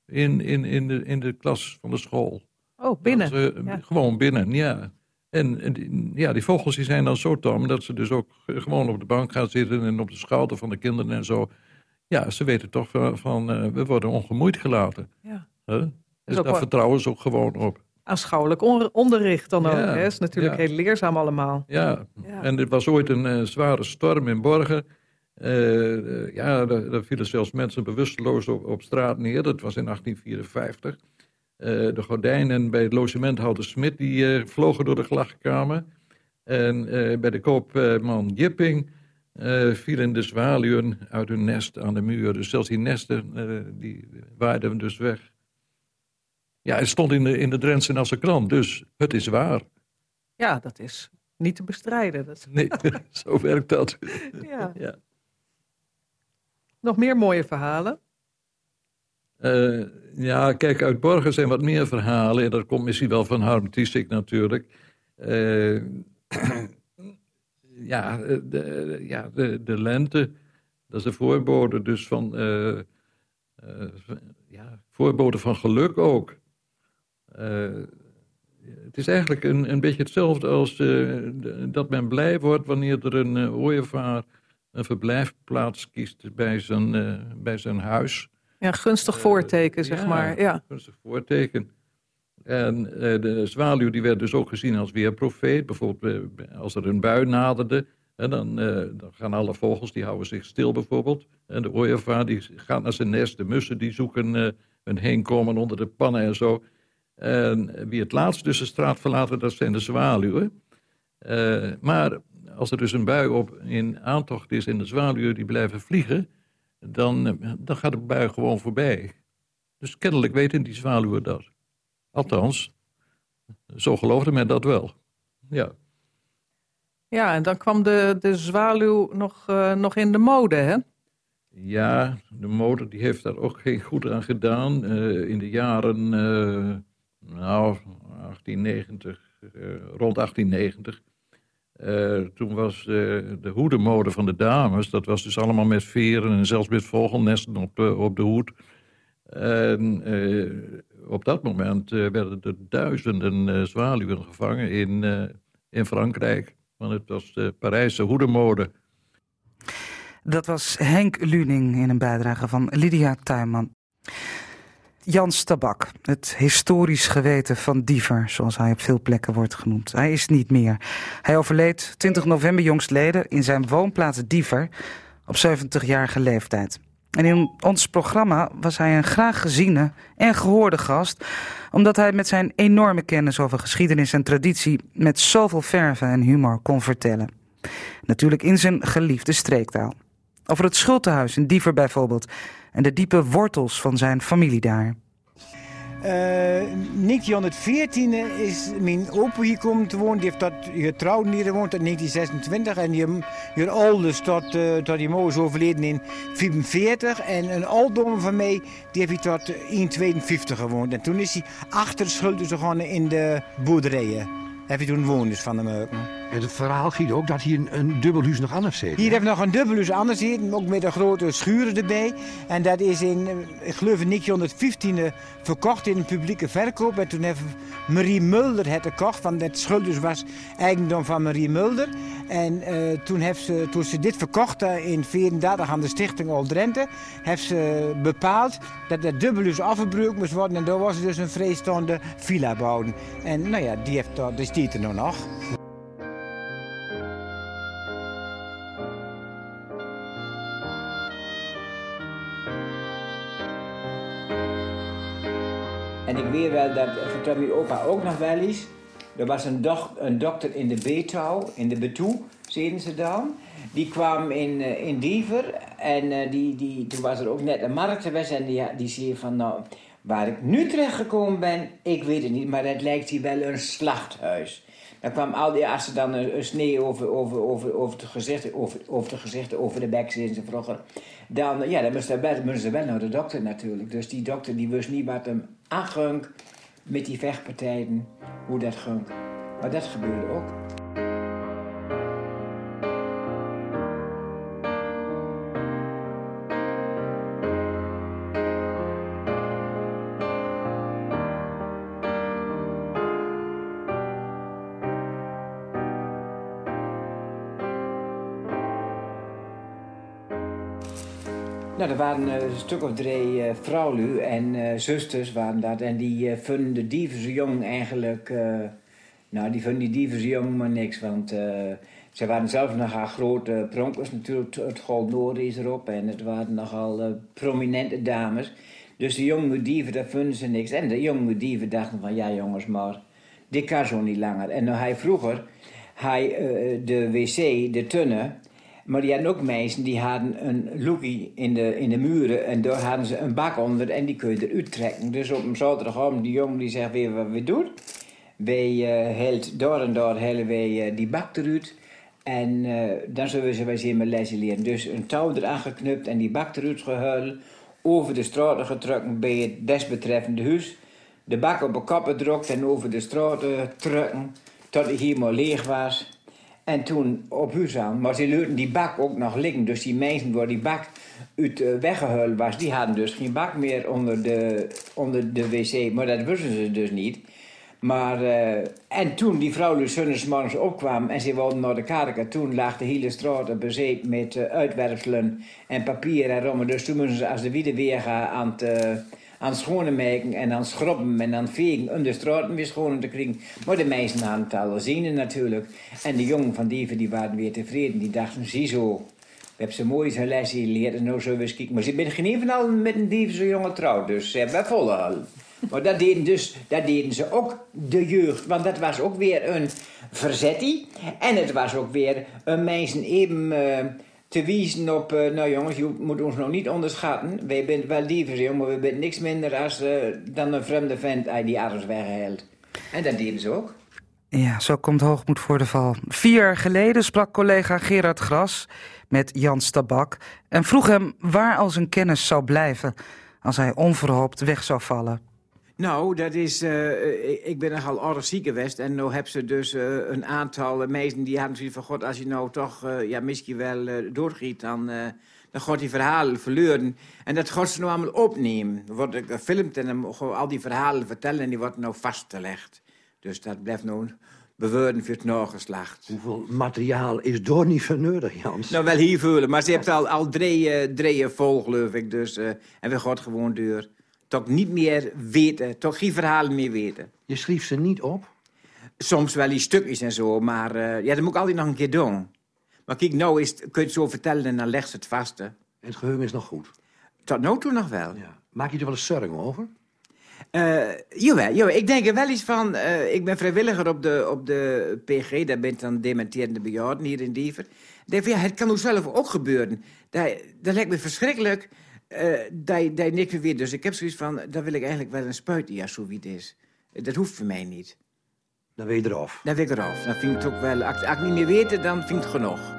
in, in, in, de, in de klas van de school. Oh, binnen? Dat, uh, ja. Gewoon binnen, ja. En, en die, ja, die vogels die zijn dan zo tam dat ze dus ook gewoon op de bank gaan zitten en op de schouder van de kinderen en zo. Ja, ze weten toch van, van uh, we worden ongemoeid gelaten. Ja. Huh? Dus dus daar wel... vertrouwen ze ook gewoon op. Aanschouwelijk onderricht dan ook. Ja, hè? Is natuurlijk ja. heel leerzaam allemaal. Ja. ja, en er was ooit een uh, zware storm in Borgen. Uh, ja, daar, daar vielen zelfs mensen bewusteloos op, op straat neer. Dat was in achttien vierenvijftig. Uh, de gordijnen bij het logementhouder Smit die uh, vlogen door de gelagkamer. En uh, bij de koopman Jipping uh, vielen de zwaluwen uit hun nest aan de muur. Dus zelfs die nesten uh, die waaiden dus weg. Ja, het stond in de, in de Drentse krant, dus het is waar. Ja, dat is niet te bestrijden. Dat is... Nee, zo werkt dat. Ja. Ja. Nog meer mooie verhalen? Uh, ja, kijk, uit Borgen zijn wat meer verhalen. En dat komt misschien wel van Harm Tiesik natuurlijk. Uh, ja, de, ja de, de lente, dat is de voorbode dus van... Uh, uh, ja, voorbode van geluk ook. Uh, het is eigenlijk een, een beetje hetzelfde als uh, dat men blij wordt wanneer er een uh, ooievaar een verblijfplaats kiest bij zijn, uh, bij zijn huis. Ja, gunstig voorteken, uh, zeg ja, maar. Ja, gunstig voorteken. En uh, de zwaluw die werd dus ook gezien als weerprofeet. Bijvoorbeeld uh, als er een bui naderde, en dan, uh, dan gaan alle vogels, die houden zich stil bijvoorbeeld. En de ooievaar die gaat naar zijn nest, de mussen die zoeken uh, hun heenkomen onder de pannen en zo. En wie het laatst dus de straat verlaten, dat zijn de zwaluwen. Uh, maar als er dus een bui op in aantocht is en de zwaluwen die blijven vliegen, dan, dan gaat de bui gewoon voorbij. Dus kennelijk weten die zwaluwen dat. Althans, zo geloofde men dat wel. Ja. Ja, en dan kwam de, de zwaluw nog, uh, nog in de mode, hè? Ja, de mode die heeft daar ook geen goed aan gedaan. Uh, in de jaren, uh, nou, achttien negentig, uh, rond achttien negentig. Uh, toen was uh, de hoedenmode van de dames, dat was dus allemaal met veren en zelfs met vogelnesten op de, op de hoed. En uh, op dat moment uh, werden er duizenden uh, zwaluwen gevangen in, uh, in Frankrijk. Want het was de Parijse hoedenmode. Dat was Henk Luning in een bijdrage van Lydia Tuinman. Jans Tabak, het historisch geweten van Diever, zoals hij op veel plekken wordt genoemd. Hij is niet meer. Hij overleed twintig november jongstleden in zijn woonplaats Diever op zeventigjarige leeftijd. En in ons programma was hij een graag geziene en gehoorde gast, omdat hij met zijn enorme kennis over geschiedenis en traditie met zoveel verve en humor kon vertellen. Natuurlijk in zijn geliefde streektaal. Over het Schultehuis in Diever bijvoorbeeld en de diepe wortels van zijn familie daar. negentien veertien is mijn opa hier komen te wonen. Die heeft dat getrouwd hier gewoond in negentien zesentwintig. En je, je ouders tot, uh, tot die moeder is overleden in vierenveertig. En een oudom van mij, die heeft hier tot negentien tweeënvijftig gewoond. En toen is hij achter de schulden gegaan in de boerderijen. Daar heeft hij toen woners van de meuken. Het verhaal ging ook dat hier een, een dubbelhuis nog anders zit. Hier hè? Heeft nog een dubbelhuis anders zitten, ook met een grote schuren erbij. En dat is in, ik geloof in negentien vijftien verkocht in een publieke verkoop. En toen heeft Marie Mulder het gekocht, want het schuldhuis was eigendom van Marie Mulder. En uh, toen, heeft ze, toen ze dit verkocht uh, in negentien vierendertig aan de Stichting Old Drenthe, heeft ze bepaald dat het dubbelhuis afgebroken moest worden. En daar was ze dus een vrijstaande villa bouwen. En nou ja, die heeft daar, die staat er nog. En ik weet wel, dat vertelde mijn opa ook nog wel eens. Er was een, doch, een dokter in de Betouw, in de Betoe, zeiden ze dan. Die kwam in, in Diever en die, die, toen was er ook net een markt geweest. En die, die zei van, nou, waar ik nu terecht gekomen ben, ik weet het niet. Maar het lijkt hier wel een slachthuis. Dan kwam al die, als ze dan een snee over, over, over, over de gezichten, over, over de gezichten, over de bek zeiden ze vroeger. Dan, ja, dan moesten ze wel, wel naar de dokter natuurlijk. Dus die dokter die wist niet wat hem aanging met die vechtpartijen, hoe dat ging. Maar dat gebeurde ook. Nou, er waren een stuk of drie uh, vrouwlui en uh, zusters waren dat. En die uh, vonden de dieverse jong eigenlijk... Uh, nou, die vonden die dieverse jong maar niks. Want uh, ze waren zelf nogal grote pronkers natuurlijk. Het Gold Noorden is erop en het waren nogal uh, prominente dames. Dus de jonge dieven, daar vonden ze niks. En de jonge dieven dachten van, ja jongens, maar dit kan zo niet langer. En nou, hij vroeger, hij, uh, de wc, de tunnen... Maar die hadden ook mensen die hadden een lookie in de, in de muren en daar hadden ze een bak onder en die kun je eruit trekken. Dus op een zaterdagavond, die jongen die zegt weer wat we doen. Wij uh, halen daar en daar halen wij uh, die bak eruit en uh, dan zullen ze weer mijn lesje leren. Dus een touw eraan geknupt en die bak eruit gehuild, over de straten getrokken bij het desbetreffende huis. De bak op de kappen gedrukt en over de straten getrokken tot hij helemaal leeg was. En toen op huis aan, maar ze leurden die bak ook nog liggen. Dus die mensen waar die bak uit uh, weggehuild was, die hadden dus geen bak meer onder de, onder de wc. Maar dat wisten ze dus niet. Maar, uh, en toen die vrouw zondagsmorgens opkwam en ze wilden naar de kerk, toen lag de hele straat bezet met uh, uitwerpselen en papier en rommel. Dus toen moesten ze als de wieden weer gaan aan het... Uh, aan schoonmaken en aan schrobben en aan vegen om de straten weer schoon te krijgen. Maar de meisjes hadden het al gezien natuurlijk. En de jongen van Dieven die waren weer tevreden. Die dachten, ziezo, we hebben ze mooi zijn lesje geleerd en nou zo eens kijken. Maar ze zijn geen even al met een Dieven zo'n jongen trouw, dus ze hebben het volgehouden. Maar dat deden, dus, dat deden ze ook de jeugd, want dat was ook weer een verzettie. En het was ook weer een meisje even... Uh, te wijzen op, uh, nou jongens, je moet ons nog niet onderschatten. Wij zijn wel dieven, maar we zijn niks minder als, uh, dan een vreemde vent die ergens weghaalt. En dat deden ze ook. Ja, zo komt hoogmoed voor de val. Vier jaar geleden sprak collega Gerard Gras met Jans Tabak en vroeg hem waar al zijn kennis zou blijven als hij onverhoopt weg zou vallen. Nou, dat is, uh, ik ben nogal aardig ziek geweest en nu hebben ze dus uh, een aantal meisjes die hadden zoiets van... God, als je nou toch uh, ja, misschien wel uh, doorgiet, dan, uh, dan gaat die verhalen verleuren. En dat gaat ze nou allemaal opnemen. Er wordt gefilmd en dan gaan al die verhalen vertellen en die worden nou vastgelegd. Dus dat blijft nou bewoorden voor het nageslacht. Hoeveel materiaal is door niet voor nodig, Jans? Nou, wel heel veel, maar ze heeft al, al drie, uh, drie vol, geloof ik. Dus, uh, en we gaan gewoon door. Toch niet meer weten, toch geen verhalen meer weten. Je schreef ze niet op? Soms wel die stukjes en zo, maar uh, ja, dat moet ik altijd nog een keer doen. Maar kijk, nou is, kun je het zo vertellen en dan legt ze het vast. Hè. En het geheugen is nog goed? Tot nu toe nog wel. Ja. Maak je er wel eens zorgen over? Uh, jawel, jawel, ik denk er wel eens van. Uh, ik ben vrijwilliger op de, op de P G, daar bent dan dementerende bejaarden hier in Diever. Ik denk van, ja, het kan ook zelf ook gebeuren. Dat, dat lijkt me verschrikkelijk... Uh, die, die niks meer weer. Dus ik heb zoiets van, dan wil ik eigenlijk wel een spuit, ja, zo wie het is. Dat hoeft voor mij niet. Dan wil je eraf. Dan wil ik eraf. Dan vind ik het ook wel, als ik niet meer weet, dan vind ik het genoeg.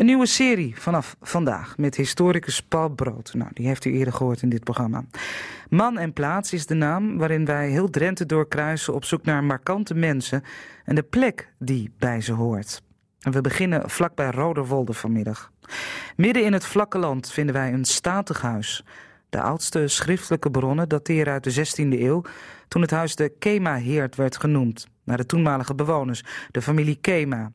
Een nieuwe serie vanaf vandaag met historicus Paul Brood. Nou, die heeft u eerder gehoord in dit programma. Man en plaats is de naam waarin wij heel Drenthe doorkruisen op zoek naar markante mensen en de plek die bij ze hoort. En we beginnen vlakbij Rodewolde vanmiddag. Midden in het vlakke land vinden wij een statig huis. De oudste schriftelijke bronnen dateren uit de zestiende eeuw... toen het huis de Kema-heerd werd genoemd, naar de toenmalige bewoners, de familie Kema.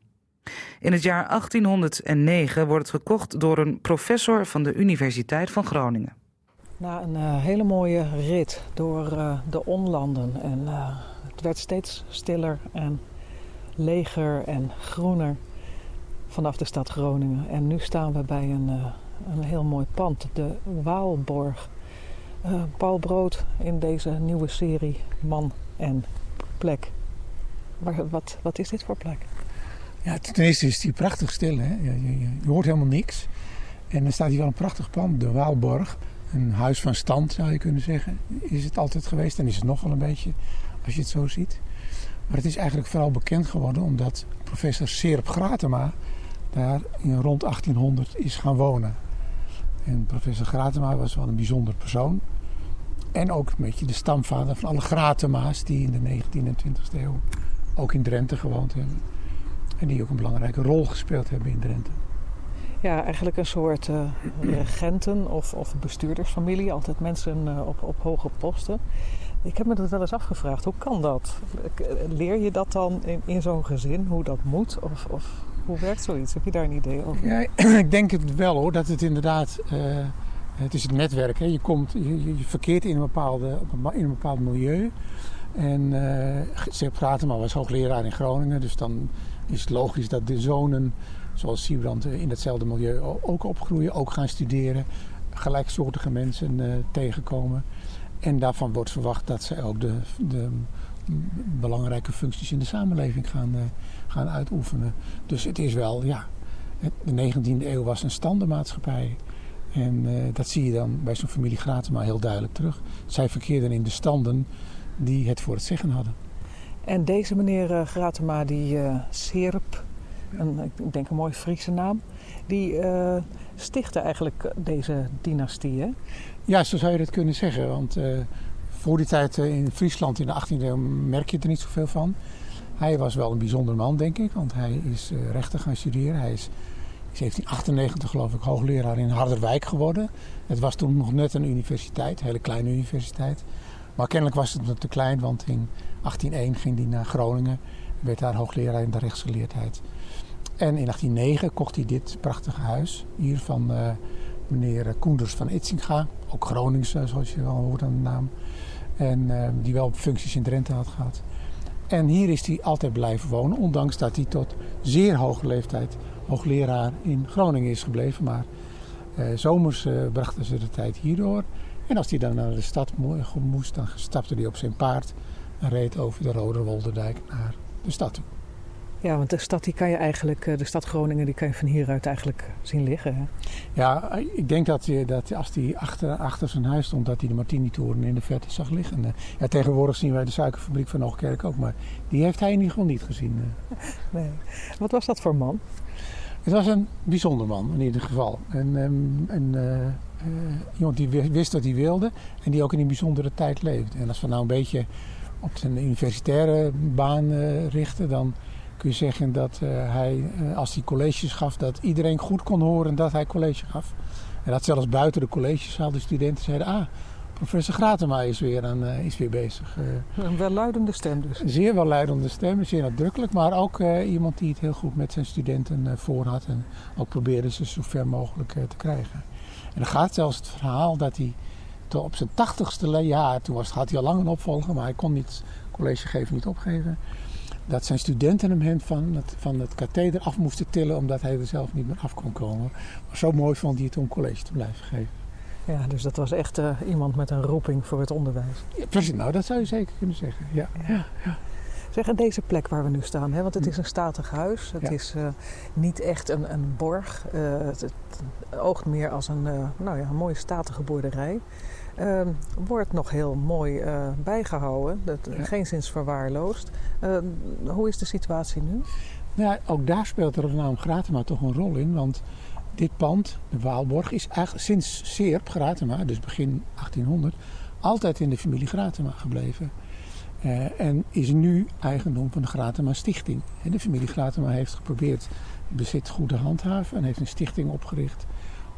In het jaar achttienhonderdnegen wordt het gekocht door een professor van de Universiteit van Groningen. Na een uh, hele mooie rit door uh, de onlanden. En, uh, het werd steeds stiller en leger en groener vanaf de stad Groningen. En nu staan we bij een, uh, een heel mooi pand, de Waalborg. Uh, Paul Brood in deze nieuwe serie Man en Plek. Maar wat, wat is dit voor plek? Ja, ten eerste is die prachtig stil, hè? Je, je, je hoort helemaal niks. En dan staat hier wel een prachtig pand, de Waalborg. Een huis van stand zou je kunnen zeggen. Is het altijd geweest en is het nog wel een beetje, als je het zo ziet. Maar het is eigenlijk vooral bekend geworden omdat professor Seerp Gratema daar in rond achttienhonderd is gaan wonen. En professor Gratema was wel een bijzonder persoon. En ook een beetje de stamvader van alle Gratema's die in de negentiende en twintigste eeuw ook in Drenthe gewoond hebben. En die ook een belangrijke rol gespeeld hebben in Drenthe. Ja, eigenlijk een soort uh, regenten of, of bestuurdersfamilie. Altijd mensen uh, op, op hoge posten. Ik heb me dat wel eens afgevraagd. Hoe kan dat? Leer je dat dan in, in zo'n gezin? Hoe dat moet? Of, of hoe werkt zoiets? Heb je daar een idee over? Ja, ik denk het wel hoor. Dat het inderdaad... Uh, het is het netwerk. Hè. Je, komt, je, je verkeert in een, bepaalde, in een bepaald milieu. En uh, ze praten maar was hoogleraar in Groningen. Dus dan... is het logisch dat de zonen, zoals Siebrand, in datzelfde milieu ook opgroeien, ook gaan studeren, gelijksoortige mensen uh, tegenkomen. En daarvan wordt verwacht dat zij ook de, de belangrijke functies in de samenleving gaan, uh, gaan uitoefenen. Dus het is wel, ja, de negentiende eeuw was een standenmaatschappij. En uh, dat zie je dan bij zo'n familie Gratema heel duidelijk terug. Zij verkeerden in de standen die het voor het zeggen hadden. En deze meneer uh, Gratema, die uh, Seerp, een, ik denk een mooie Friese naam, die uh, stichtte eigenlijk deze dynastie, hè? Ja, zo zou je dat kunnen zeggen. Want uh, voor die tijd uh, in Friesland in de achttiende eeuw merk je er niet zoveel van. Hij was wel een bijzonder man, denk ik, want hij is uh, rechten gaan studeren. Hij is in zeventien achtennegentig, geloof ik, hoogleraar in Harderwijk geworden. Het was toen nog net een universiteit, een hele kleine universiteit. Maar kennelijk was het nog te klein, want in achttien nul een ging hij naar Groningen. Werd daar hoogleraar in de rechtsgeleerdheid. En in achttien negen kocht hij dit prachtige huis. Hier van uh, meneer Koenders van Itsinga. Ook Groningse, zoals je wel hoort aan de naam. En uh, die wel functies in Drenthe had gehad. En hier is hij altijd blijven wonen. Ondanks dat hij tot zeer hoge leeftijd hoogleraar in Groningen is gebleven. Maar uh, zomers uh, brachten ze de tijd hierdoor. En als hij dan naar de stad moest, dan stapte hij op zijn paard en reed over de Rodewolderdijk naar de stad toe. Ja, want de stad die kan je eigenlijk, de stad Groningen, die kan je van hieruit eigenlijk zien liggen, hè? Ja, ik denk dat, dat als hij achter, achter zijn huis stond, dat hij de Martini-toren in de verte zag liggen. Ja, tegenwoordig zien wij de suikerfabriek van Hoogkerk ook, maar die heeft hij in ieder geval niet gezien. Nee. Wat was dat voor man? Het was een bijzonder man in ieder geval. Een, een, een, iemand die wist wat hij wilde en die ook in een bijzondere tijd leefde. En als we nou een beetje op zijn universitaire baan uh, richten, dan kun je zeggen dat uh, hij, uh, als hij colleges gaf, dat iedereen goed kon horen dat hij college gaf. En dat zelfs buiten de collegezaal de studenten zeiden: ah, professor Gratema is weer, aan, uh, is weer bezig. Uh, een welluidende stem dus. Zeer welluidende stem, zeer nadrukkelijk. Maar ook uh, iemand die het heel goed met zijn studenten uh, voor had. En ook probeerde ze zo ver mogelijk uh, te krijgen. En dan gaat zelfs het verhaal dat hij tot op zijn tachtigste jaar, toen was, had hij al lang een opvolger, maar hij kon niet collegegeven, niet opgeven. Dat zijn studenten hem, hem van het, van het katheder af moesten tillen, omdat hij er zelf niet meer af kon komen. Maar zo mooi vond hij het om college te blijven geven. Ja, dus dat was echt uh, iemand met een roeping voor het onderwijs. Ja, precies, nou dat zou je zeker kunnen zeggen. Ja. Ja. Ja. Zeg, en deze plek waar we nu staan, hè, want het is een statig huis. Het ja. is uh, niet echt een, een borg. Uh, het, het oogt meer als een, uh, nou ja, een mooie statige boerderij. Uh, wordt nog heel mooi uh, bijgehouden, dat, ja. geenszins verwaarloosd. Uh, hoe is de situatie nu? Nou, ook daar speelt de naam Gratema toch een rol in, want dit pand, de Waalborg, is eigenlijk sinds Seerp Gratema, dus begin achttienhonderd, altijd in de familie Gratema gebleven. Uh, en is nu eigendom van de Gratema Stichting. En de familie Gratema heeft geprobeerd het bezit goed te handhaven en heeft een stichting opgericht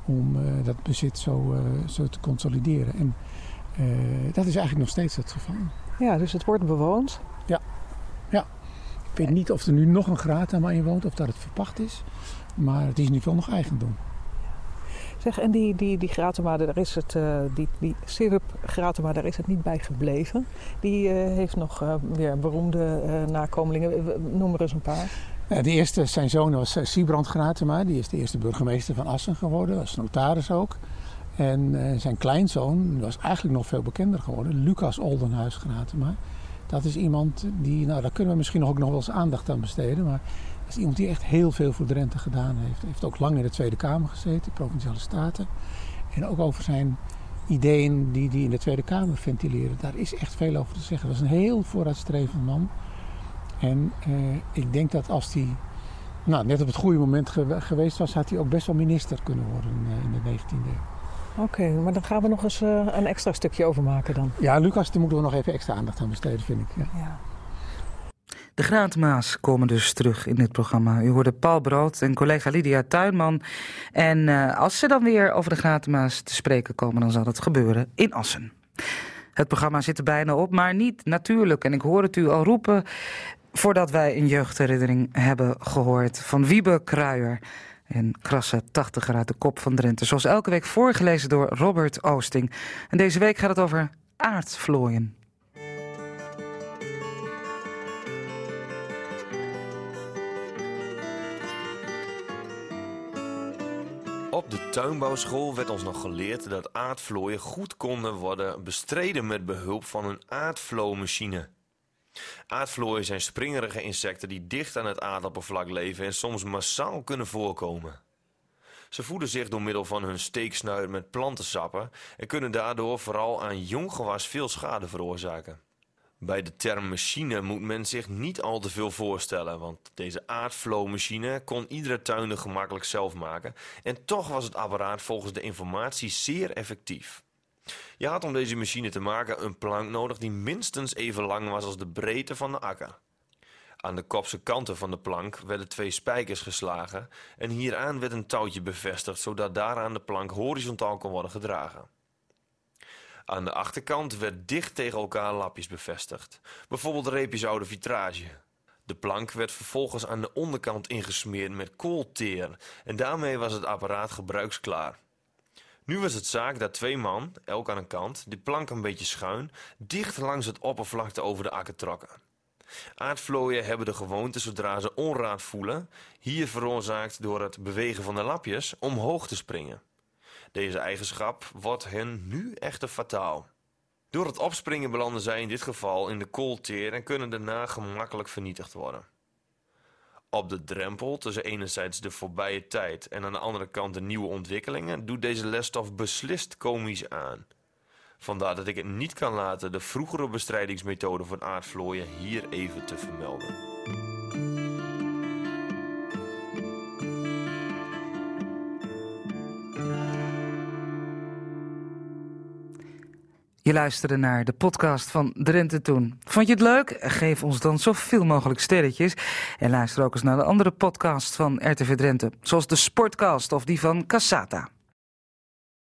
om uh, dat bezit zo, uh, zo te consolideren. En uh, dat is eigenlijk nog steeds het geval. Ja, dus het wordt bewoond? Ja. ja. Ik weet niet of er nu nog een Gratema in woont of dat het verpacht is. Maar het is in ieder geval nog eigendom. Zeg, en die, die, die Gratema, daar is het, uh, die, die Seerp Gratema, daar is het niet bij gebleven. Die uh, heeft nog uh, weer beroemde uh, nakomelingen. Noem er eens een paar. Ja, de eerste, zijn zoon was Sybrand Gratema. Die is de eerste burgemeester van Assen geworden. Was notaris ook. En uh, zijn kleinzoon was eigenlijk nog veel bekender geworden. Lucas Oldenhuis Gratema. Dat is iemand die, nou daar kunnen we misschien ook nog wel eens aandacht aan besteden. Maar dat is iemand die echt heel veel voor Drenthe gedaan heeft. Hij heeft ook lang in de Tweede Kamer gezeten, de Provinciale Staten. En ook over zijn ideeën die hij in de Tweede Kamer ventileren. Daar is echt veel over te zeggen. Dat was een heel vooruitstrevend man. En eh, ik denk dat als hij nou, net op het goede moment ge- geweest was, had hij ook best wel minister kunnen worden eh, in de negentiende eeuw. Oké, okay, maar dan gaan we nog eens uh, een extra stukje overmaken dan. Ja, Lucas, daar moeten we nog even extra aandacht aan besteden, vind ik. Ja. Ja. De Gratema's komen dus terug in dit programma. U hoorde Paul Brood en collega Lydia Tuinman. En uh, als ze dan weer over de Gratema's te spreken komen, dan zal dat gebeuren in Assen. Het programma zit er bijna op, maar niet natuurlijk. En ik hoor het u al roepen voordat wij een jeugdherinnering hebben gehoord van Wiebe Kruijer. Een krasse tachtiger uit de kop van Drenthe. Zoals elke week voorgelezen door Robert Oosting. En deze week gaat het over aardvlooien. Op de tuinbouwschool werd ons nog geleerd dat aardvlooien goed konden worden bestreden met behulp van een aardvlooimachine. Aardvlooien zijn springerige insecten die dicht aan het aardappelvlak leven en soms massaal kunnen voorkomen. Ze voeden zich door middel van hun steeksnuit met plantensappen en kunnen daardoor vooral aan jong gewas veel schade veroorzaken. Bij de term machine moet men zich niet al te veel voorstellen, want deze aardvlooimachine kon iedere tuinder gemakkelijk zelf maken en toch was het apparaat volgens de informatie zeer effectief. Je had om deze machine te maken een plank nodig die minstens even lang was als de breedte van de akker. Aan de kopse kanten van de plank werden twee spijkers geslagen en hieraan werd een touwtje bevestigd zodat daaraan de plank horizontaal kon worden gedragen. Aan de achterkant werd dicht tegen elkaar lapjes bevestigd, bijvoorbeeld reepjes oude vitrage. De plank werd vervolgens aan de onderkant ingesmeerd met koolteer en daarmee was het apparaat gebruiksklaar. Nu was het zaak dat twee man, elk aan een kant, de plank een beetje schuin, dicht langs het oppervlakte over de akker trokken. Aardvlooien hebben de gewoonte zodra ze onraad voelen, hier veroorzaakt door het bewegen van de lapjes, omhoog te springen. Deze eigenschap wordt hen nu echter fataal. Door het opspringen belanden zij in dit geval in de koolteer en kunnen daarna gemakkelijk vernietigd worden. Op de drempel tussen enerzijds de voorbije tijd en aan de andere kant de nieuwe ontwikkelingen doet deze lesstof beslist komisch aan. Vandaar dat ik het niet kan laten de vroegere bestrijdingsmethode van aardvlooien hier even te vermelden. Je luisterde naar de podcast van Drenthe Toen. Vond je het leuk? Geef ons dan zoveel mogelijk sterretjes. En luister ook eens naar de andere podcasts van R T V Drenthe. Zoals de Sportcast of die van Cassata.